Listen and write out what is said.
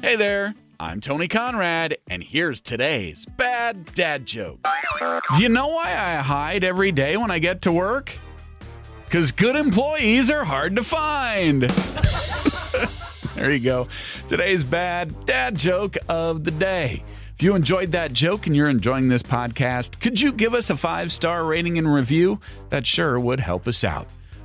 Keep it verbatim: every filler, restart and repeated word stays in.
Hey there, I'm Tony Conrad, and here's today's bad dad joke. Do you know why I hide every day when I get to work? Because good employees are hard to find. There you go. Today's bad dad joke of the day. If you enjoyed that joke and you're enjoying this podcast, could you give us a five-star rating and review? That sure would help us out.